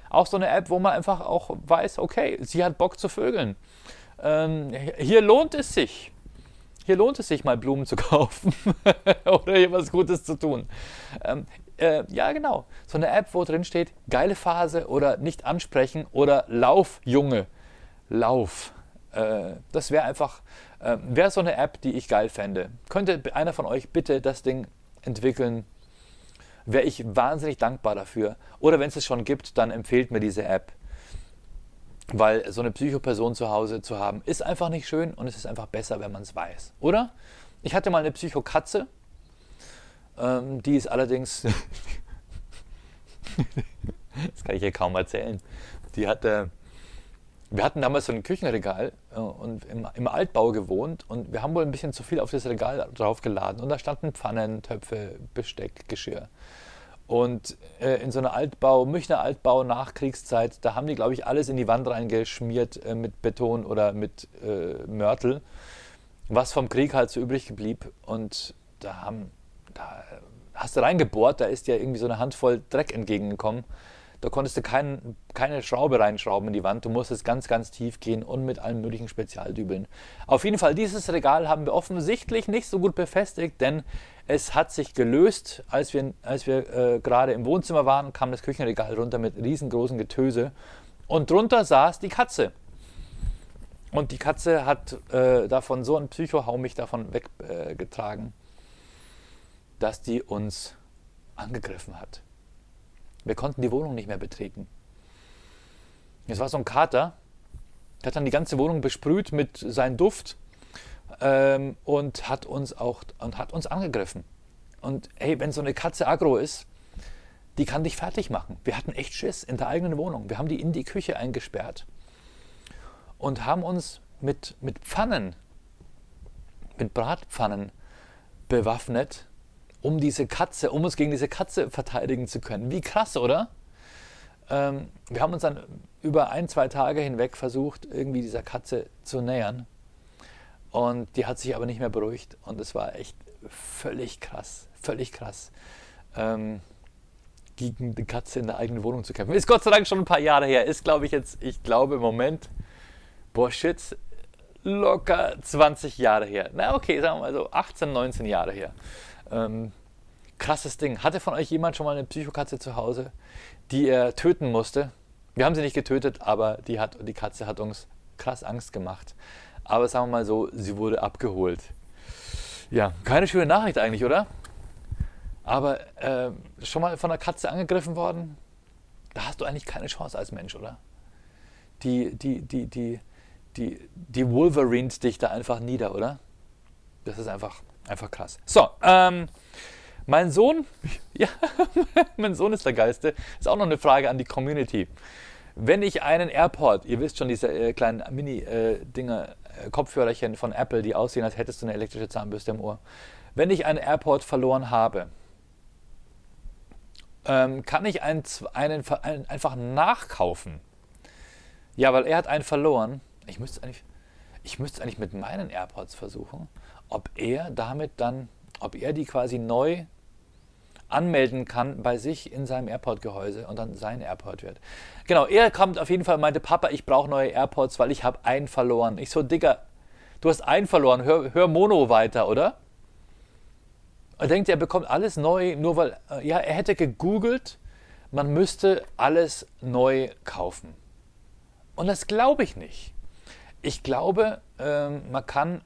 Auch so eine App, wo man einfach auch weiß, okay, sie hat Bock zu vögeln. Hier lohnt es sich. Hier lohnt es sich, mal Blumen zu kaufen oder hier was Gutes zu tun. Ja, genau. So eine App, wo drin steht, geile Phase oder nicht ansprechen oder Lauf, Junge. Lauf. Das wäre einfach, wäre so eine App, die ich geil fände. Könnte einer von euch bitte das Ding entwickeln? Wäre ich wahnsinnig dankbar dafür. Oder wenn es schon gibt, dann empfehlt mir diese App. Weil so eine Psychoperson zu Hause zu haben, ist einfach nicht schön und es ist einfach besser, wenn man es weiß, oder? Ich hatte mal eine Psychokatze, die ist allerdings, das kann ich hier kaum erzählen, wir hatten damals so ein Küchenregal und im Altbau gewohnt und wir haben wohl ein bisschen zu viel auf das Regal draufgeladen und da standen Pfannen, Töpfe, Besteck, Geschirr. Und in so einer Münchner Altbau, Nachkriegszeit, da haben die, glaube ich, alles in die Wand reingeschmiert mit Beton oder mit Mörtel, was vom Krieg halt so übrig blieb. Und da hast du reingebohrt, da ist dir irgendwie so eine Handvoll Dreck entgegengekommen. Da konntest du keine Schraube reinschrauben in die Wand, du musstest ganz, ganz tief gehen und mit allen möglichen Spezialdübeln. Auf jeden Fall, dieses Regal haben wir offensichtlich nicht so gut befestigt, denn es hat sich gelöst. Als wir gerade im Wohnzimmer waren, kam das Küchenregal runter mit riesengroßen Getöse und drunter saß die Katze. Und die Katze hat davon so ein Psycho-Hau mich davon weggetragen, dass die uns angegriffen hat. Wir konnten die Wohnung nicht mehr betreten. Es war so ein Kater, der hat dann die ganze Wohnung besprüht mit seinem Duft und hat uns angegriffen. Und hey, wenn so eine Katze aggro ist, die kann dich fertig machen. Wir hatten echt Schiss in der eigenen Wohnung. Wir haben die in die Küche eingesperrt und haben uns mit Bratpfannen bewaffnet, um uns gegen diese Katze verteidigen zu können. Wie krass, oder? Wir haben uns dann über 1-2 Tage hinweg versucht, irgendwie dieser Katze zu nähern. Und die hat sich aber nicht mehr beruhigt. Und es war echt völlig krass, völlig krass, gegen die Katze in der eigenen Wohnung zu kämpfen. Ist Gott sei Dank schon ein paar Jahre her. Ist, glaube ich, jetzt, im Moment, locker 20 Jahre her. Na okay, sagen wir mal so 18, 19 Jahre her. Krasses Ding. Hatte von euch jemand schon mal eine Psychokatze zu Hause, die er töten musste? Wir haben sie nicht getötet, aber die Katze hat uns krass Angst gemacht. Aber sagen wir mal so, sie wurde abgeholt. Ja, keine schöne Nachricht eigentlich, oder? Aber schon mal von einer Katze angegriffen worden? Da hast du eigentlich keine Chance als Mensch, oder? Die Wolverines dich da einfach nieder, oder? Das ist einfach krass. So, mein Sohn, ja, mein Sohn ist der Geiste. Ist auch noch eine Frage an die Community. Wenn ich einen AirPod, ihr wisst schon, diese kleinen Mini-Dinger, Kopfhörerchen von Apple, die aussehen, als hättest du eine elektrische Zahnbürste im Ohr. Wenn ich einen AirPod verloren habe, kann ich einen einfach nachkaufen? Ja, weil er hat einen verloren. Ich müsste es eigentlich mit meinen AirPods versuchen, ob er die quasi neu anmelden kann bei sich in seinem AirPod-Gehäuse und dann sein AirPod wird. Genau, er kommt auf jeden Fall und meinte, Papa, ich brauche neue AirPods, weil ich habe einen verloren. Ich so, Digga, du hast einen verloren, hör Mono weiter, oder? Er denkt, er bekommt alles neu, nur weil, ja, er hätte gegoogelt, man müsste alles neu kaufen. Und das glaube ich nicht. Ich glaube, man kann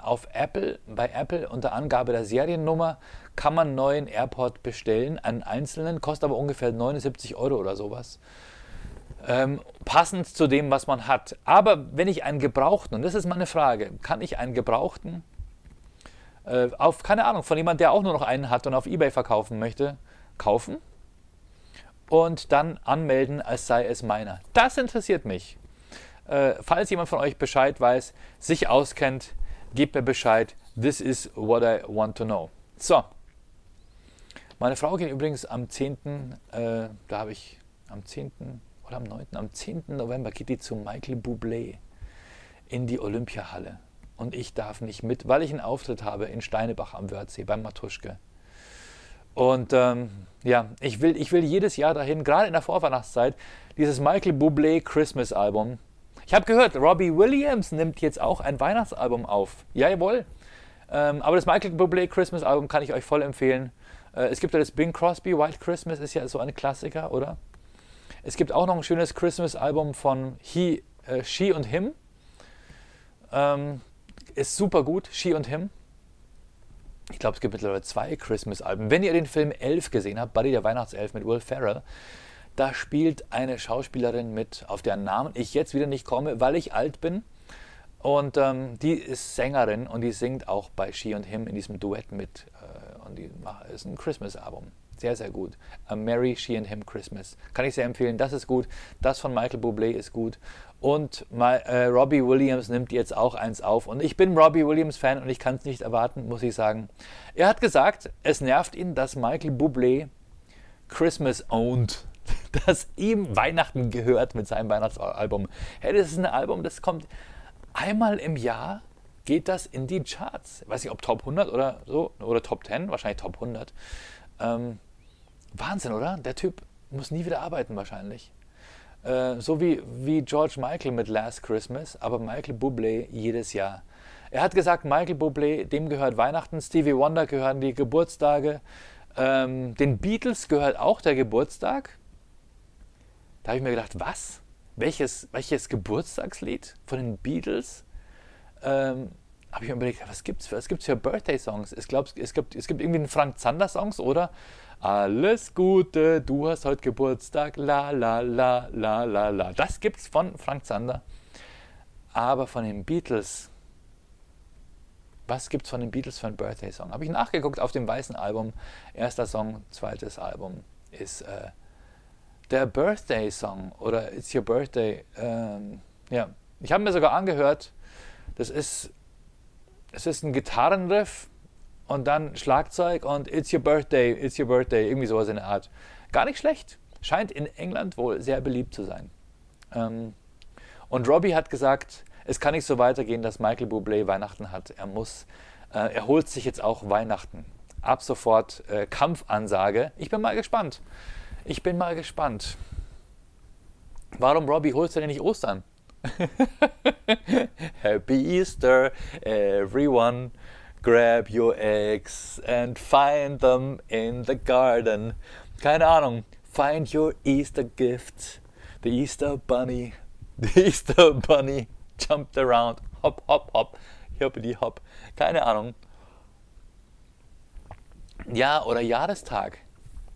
auf Apple, bei Apple unter Angabe der Seriennummer, kann man einen neuen AirPod bestellen, einen einzelnen, kostet aber ungefähr 79 € oder sowas. Passend zu dem, was man hat. Aber wenn ich einen gebrauchten, und das ist meine Frage, kann ich einen gebrauchten, auf, keine Ahnung, von jemandem, der auch nur noch einen hat und auf eBay verkaufen möchte, kaufen und dann anmelden, als sei es meiner? Das interessiert mich. Falls jemand von euch Bescheid weiß, sich auskennt, gebt mir Bescheid. This is what I want to know. So, meine Frau geht übrigens am 10., da habe ich am 10. oder am 9., am 10. November geht die zu Michael Bublé in die Olympiahalle. Und ich darf nicht mit, weil ich einen Auftritt habe in Steinebach am Wörthsee beim Matuschke. Und ja, ich will jedes Jahr dahin, gerade in der Vorweihnachtszeit, dieses Michael Bublé Christmas Album Ich habe gehört, Robbie Williams nimmt jetzt auch ein Weihnachtsalbum auf. Ja, jawohl. Aber das Michael Bublé Christmas Album kann ich euch voll empfehlen. Es gibt ja das Bing Crosby, White Christmas ist ja so ein Klassiker, oder? Es gibt auch noch ein schönes Christmas Album von She and Him. Ist super gut, She and Him. Ich glaube, es gibt mittlerweile 2 Christmas-Alben. Wenn ihr den Film 11 gesehen habt, Buddy der Weihnachtself mit Will Ferrell, da spielt eine Schauspielerin mit, auf deren Namen ich jetzt wieder nicht komme, weil ich alt bin. Und die ist Sängerin und die singt auch bei She and Him in diesem Duett mit. Und die ist ein Christmas-Album. Sehr, sehr gut. A Merry She and Him Christmas. Kann ich sehr empfehlen. Das ist gut. Das von Michael Bublé ist gut. Und Robbie Williams nimmt jetzt auch eins auf. Und ich bin Robbie Williams Fan und ich kann es nicht erwarten, muss ich sagen. Er hat gesagt, es nervt ihn, dass Michael Bublé Christmas owned. Dass ihm Weihnachten gehört mit seinem Weihnachtsalbum. Hey, das ist ein Album, das kommt einmal im Jahr, geht das in die Charts. Ich weiß nicht, ob Top 100 oder so, oder Top 10, wahrscheinlich Top 100. Wahnsinn, oder? Der Typ muss nie wieder arbeiten wahrscheinlich. So wie George Michael mit Last Christmas, aber Michael Bublé jedes Jahr. Er hat gesagt, Michael Bublé, dem gehört Weihnachten, Stevie Wonder gehören die Geburtstage, den Beatles gehört auch der Geburtstag. Da habe ich mir gedacht, was? Welches Geburtstagslied von den Beatles? Habe ich mir überlegt, was gibt's für Birthday-Songs? Es gibt irgendwie einen Frank-Zander-Songs, oder? Alles Gute, du hast heute Geburtstag, la la la la la la. Das gibt's von Frank Zander. Aber von den Beatles, was gibt's von den Beatles für einen Birthday-Song? Habe ich nachgeguckt auf dem weißen Album. Erster Song, zweites Album ist der Birthday-Song oder It's Your Birthday. Ja, ich habe mir sogar angehört, Es ist ein Gitarrenriff und dann Schlagzeug und It's Your Birthday, irgendwie sowas in der Art. Gar nicht schlecht. Scheint in England wohl sehr beliebt zu sein. Und Robbie hat gesagt, es kann nicht so weitergehen, dass Michael Bublé Weihnachten hat. Er holt sich jetzt auch Weihnachten. Ab sofort Kampfansage. Ich bin mal gespannt. Warum, Robbie, holst du denn nicht Ostern? Happy Easter, everyone. Grab your eggs and find them in the garden. Keine Ahnung. Find your Easter gift. The Easter Bunny jumped around. Hop, hop, hop. Hippity hop. Keine Ahnung. Ja, oder Jahrestag.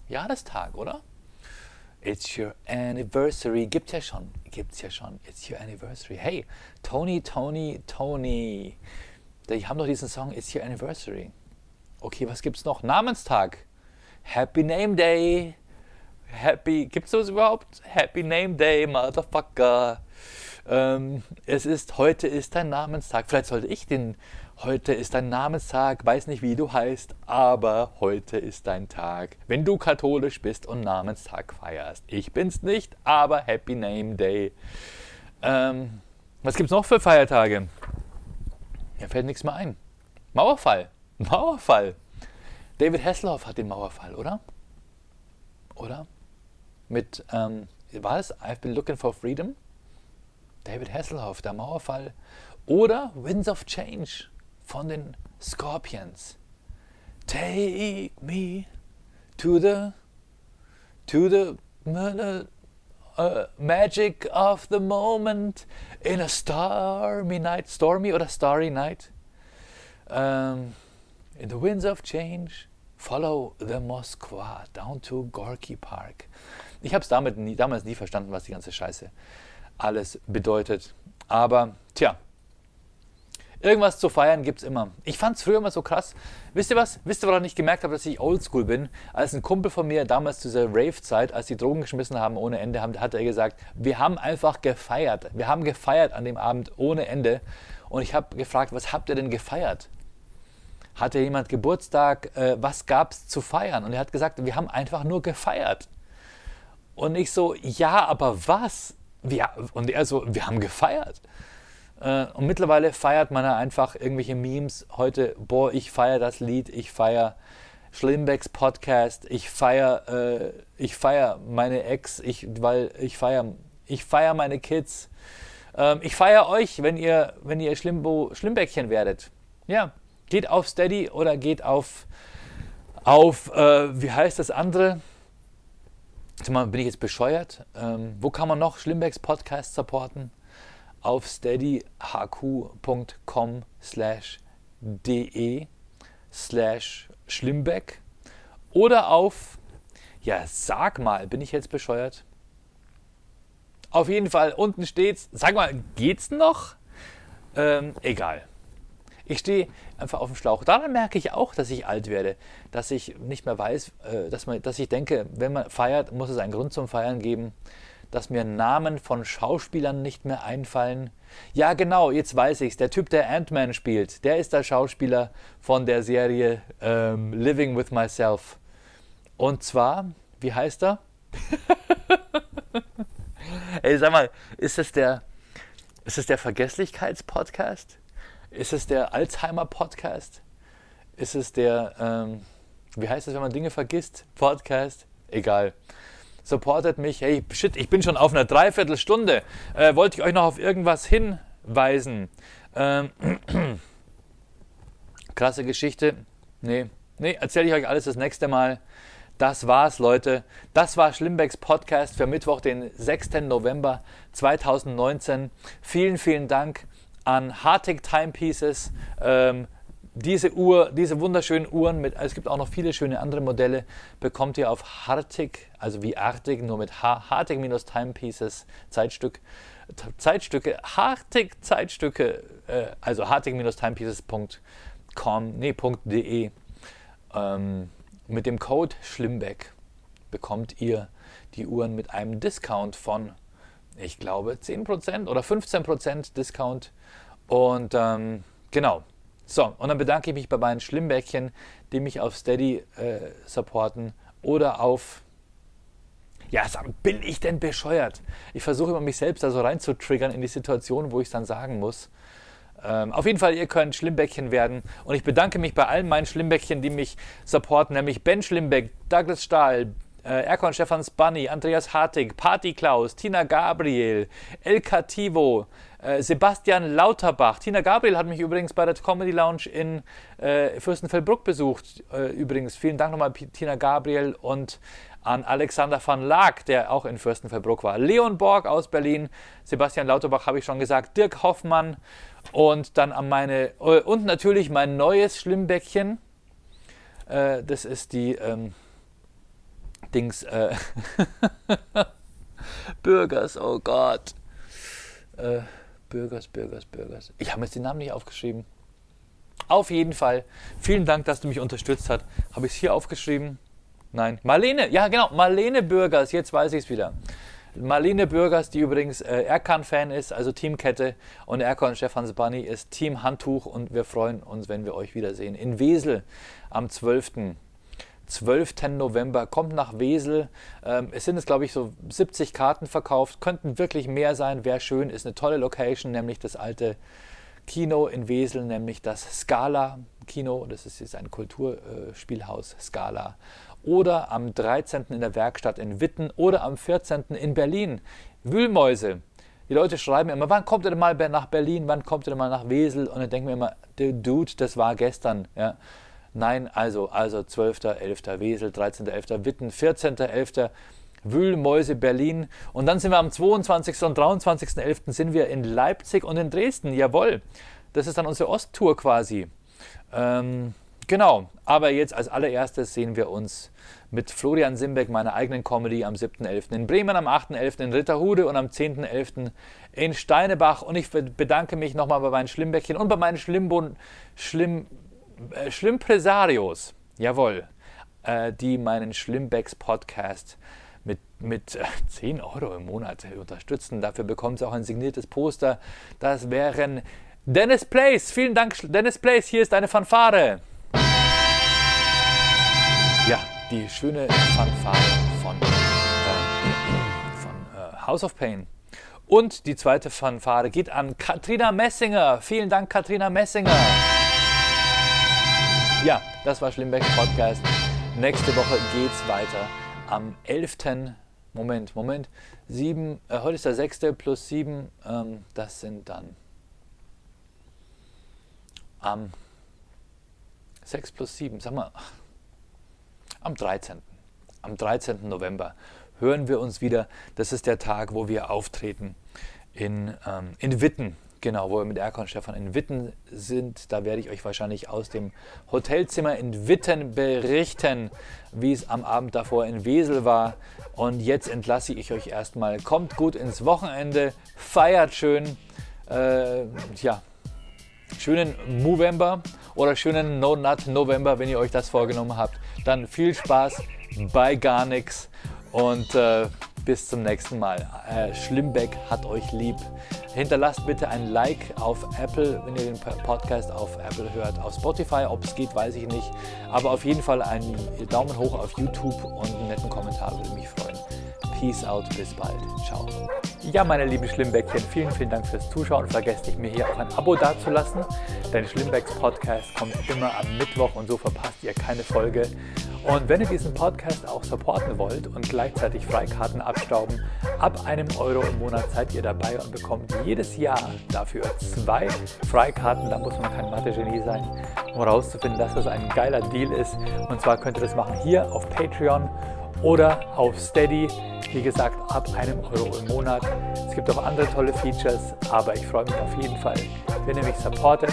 Jahrestag, oder? It's your anniversary. Gibt's ja schon. It's your anniversary. Hey, Tony. Die haben doch diesen Song, It's Your Anniversary. Okay, was gibt's noch? Namenstag. Happy Name Day. Gibt's sowas überhaupt? Happy Name Day, Motherfucker. Heute ist dein Namenstag. Vielleicht sollte ich heute ist dein Namenstag, weiß nicht, wie du heißt, aber heute ist dein Tag. Wenn du katholisch bist und Namenstag feierst. Ich bin's nicht, aber Happy Name Day. Was gibt's noch für Feiertage? Mir fällt nichts mehr ein. Mauerfall. David Hasselhoff hat den Mauerfall, oder? Mit, war es I've Been Looking for Freedom? David Hasselhoff, der Mauerfall. Oder Winds of Change von den Scorpions. Take me to the magic of the moment in a stormy night. Stormy oder starry night. In the winds of change, follow the Moskwa down to Gorky Park. Ich habe es damals nie verstanden, was die ganze Scheiße alles bedeutet. Aber, tja, irgendwas zu feiern gibt's immer. Ich fand's früher immer so krass. Wisst ihr was? Wisst ihr, woran ich gemerkt habe, dass ich oldschool bin? Als ein Kumpel von mir damals zu dieser Rave-Zeit, als die Drogen geschmissen haben ohne Ende, hat er gesagt, wir haben einfach gefeiert. Wir haben gefeiert an dem Abend ohne Ende. Und ich habe gefragt, was habt ihr denn gefeiert? Hatte jemand Geburtstag? Was gab's zu feiern? Und er hat gesagt, wir haben einfach nur gefeiert. Und ich so, ja, aber was? Und er so, wir haben gefeiert. Und mittlerweile feiert man da einfach irgendwelche Memes. Heute, boah, ich feiere das Lied, ich feiere Schlimbecks Podcast, ich feiere meine Ex, ich feiere meine Kids. Ich feiere euch, wenn ihr Schlimbäckchen werdet. Ja, geht auf Steady oder geht auf wie heißt das andere? Bin ich jetzt bescheuert? Wo kann man noch Schlimbecks Podcast supporten? Auf steadyhq.com/de/Schlimbeck oder auf, ja sag mal, bin ich jetzt bescheuert? Auf jeden Fall, unten steht's, sag mal, geht's noch? Egal. Ich stehe einfach auf dem Schlauch. Daran merke ich auch, dass ich alt werde, dass ich nicht mehr weiß, dass ich denke, wenn man feiert, muss es einen Grund zum Feiern geben, dass mir Namen von Schauspielern nicht mehr einfallen. Ja genau, jetzt weiß ich's. Der Typ, der Ant-Man spielt, der ist der Schauspieler von der Serie Living with Myself. Und zwar, wie heißt er? Ey, sag mal, ist es der Vergesslichkeits-Podcast? Ist es der Alzheimer-Podcast? Ist es der, wie heißt es, wenn man Dinge vergisst? Podcast? Egal. Supportet mich. Hey, shit, ich bin schon auf einer Dreiviertelstunde. Wollte ich euch noch auf irgendwas hinweisen? Krasse Geschichte. Nee, erzähle ich euch alles das nächste Mal. Das war's, Leute. Das war Schlimbecks Podcast für Mittwoch, den 6. November 2019. Vielen, vielen Dank an Hartig Timepieces, diese Uhr, diese wunderschönen Uhren, es gibt auch noch viele schöne andere Modelle, bekommt ihr auf Hartig, also wie Artig, nur mit Hartig-Timepieces, Zeitstücke, Hartig-Zeitstücke, also hartig-timepieces.de. Mit dem Code Schlimbeck bekommt ihr die Uhren mit einem Discount von, ich glaube, 10% oder 15% Discount. Und genau. So, und dann bedanke ich mich bei meinen Schlimbäckchen, die mich auf Steady supporten oder auf... Ja, bin ich denn bescheuert? Ich versuche immer, mich selbst da so reinzutriggern in die Situation, wo ich es dann sagen muss. Auf jeden Fall, ihr könnt Schlimbäckchen werden. Und ich bedanke mich bei allen meinen Schlimbäckchen, die mich supporten, nämlich Ben Schlimbeck, Douglas Stahl, Erkan und Stefan Bunny, Andreas Hartig, Party Klaus, Tina Gabriel, El Cativo, Sebastian Lauterbach. Tina Gabriel hat mich übrigens bei der Comedy Lounge in Fürstenfeldbruck besucht. Übrigens, vielen Dank nochmal Tina Gabriel und an Alexander van Laak, der auch in Fürstenfeldbruck war. Leon Borg aus Berlin, Sebastian Lauterbach habe ich schon gesagt, Dirk Hoffmann und dann an meine und natürlich mein neues Schlimmbäckchen. Das ist die Dings Bürgers, oh Gott. Bürgers. Ich habe jetzt den Namen nicht aufgeschrieben. Auf jeden Fall. Vielen Dank, dass du mich unterstützt hast. Habe ich es hier aufgeschrieben? Nein. Marlene, ja genau, Marlene Bürgers, jetzt weiß ich es wieder. Marlene Bürgers, die übrigens Erkan-Fan ist, also Teamkette. Und Erkan und Stefan Sbani ist Team Handtuch. Und wir freuen uns, wenn wir euch wiedersehen. In Wesel am 12. November. Kommt nach Wesel. Es sind jetzt, glaube ich, so 70 Karten verkauft. Könnten wirklich mehr sein. Wäre schön. Ist eine tolle Location, nämlich das alte Kino in Wesel, nämlich das Scala-Kino. Das ist jetzt ein Kulturspielhaus, Scala. Oder am 13. in der Werkstatt in Witten oder am 14. in Berlin. Wühlmäuse. Die Leute schreiben mir immer, wann kommt ihr denn mal nach Berlin, wann kommt ihr denn mal nach Wesel? Und dann denken wir immer, Dude, das war gestern. Ja. Nein, also 12.11. Wesel, 13.11. Witten, 14.11. Wühlmäuse Berlin. Und dann sind wir am 22. und 23.11. sind wir in Leipzig und in Dresden. Jawohl, das ist dann unsere Osttour quasi. Genau, aber jetzt als allererstes sehen wir uns mit Florian Simbeck, meiner eigenen Comedy, am 7.11. in Bremen, am 8.11. in Ritterhude und am 10.11. in Steinebach. Und ich bedanke mich nochmal bei meinen Schlimmbäckchen und bei meinen Schlimmpresarios, jawohl, die meinen Schlimbecks Podcast mit 10 Euro im Monat unterstützen. Dafür bekommt ihr auch ein signiertes Poster. Das wären Dennis Place. Vielen Dank, Dennis Place. Hier ist eine Fanfare. Ja, die schöne Fanfare von House of Pain. Und die zweite Fanfare geht an Katrina Messinger. Vielen Dank, Katrina Messinger. Ja, das war Schlimbecks Podcast. Nächste Woche geht's weiter am 11. Moment. 7, heute ist der 6. plus 7, das sind dann 6 plus 7, sag mal, am 13. November hören wir uns wieder. Das ist der Tag, wo wir auftreten in Witten. Genau, wo wir mit Erkan und Stefan in Witten sind. Da werde ich euch wahrscheinlich aus dem Hotelzimmer in Witten berichten, wie es am Abend davor in Wesel war. Und jetzt entlasse ich euch erstmal. Kommt gut ins Wochenende, feiert schön. Schönen Movember oder schönen No-Nut-November, wenn ihr euch das vorgenommen habt. Dann viel Spaß bei gar nichts und bis zum nächsten Mal. Schlimbeck hat euch lieb. Hinterlasst bitte ein Like auf Apple, wenn ihr den Podcast auf Apple hört. Auf Spotify, ob es geht, weiß ich nicht. Aber auf jeden Fall einen Daumen hoch auf YouTube und einen netten Kommentar würde mich freuen. Peace out, bis bald. Ciao. Ja, meine lieben Schlimbäckchen, vielen Dank fürs Zuschauen. Vergesst nicht, mir hier auch ein Abo dazulassen, denn Schlimbecks Podcast kommt immer am Mittwoch und so verpasst ihr keine Folge. Und wenn ihr diesen Podcast auch supporten wollt und gleichzeitig Freikarten abstauben, ab €1 im Monat seid ihr dabei und bekommt jedes Jahr dafür 2 Freikarten. Da muss man kein Mathe-Genie sein, um herauszufinden, dass das ein geiler Deal ist. Und zwar könnt ihr das machen hier auf Patreon oder auf Steady. Wie gesagt, ab €1 im Monat. Es gibt auch andere tolle Features, aber ich freue mich auf jeden Fall, wenn ihr mich supportet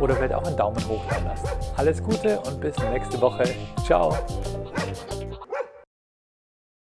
oder vielleicht auch einen Daumen hoch da lasst. Alles Gute und bis nächste Woche. Ciao!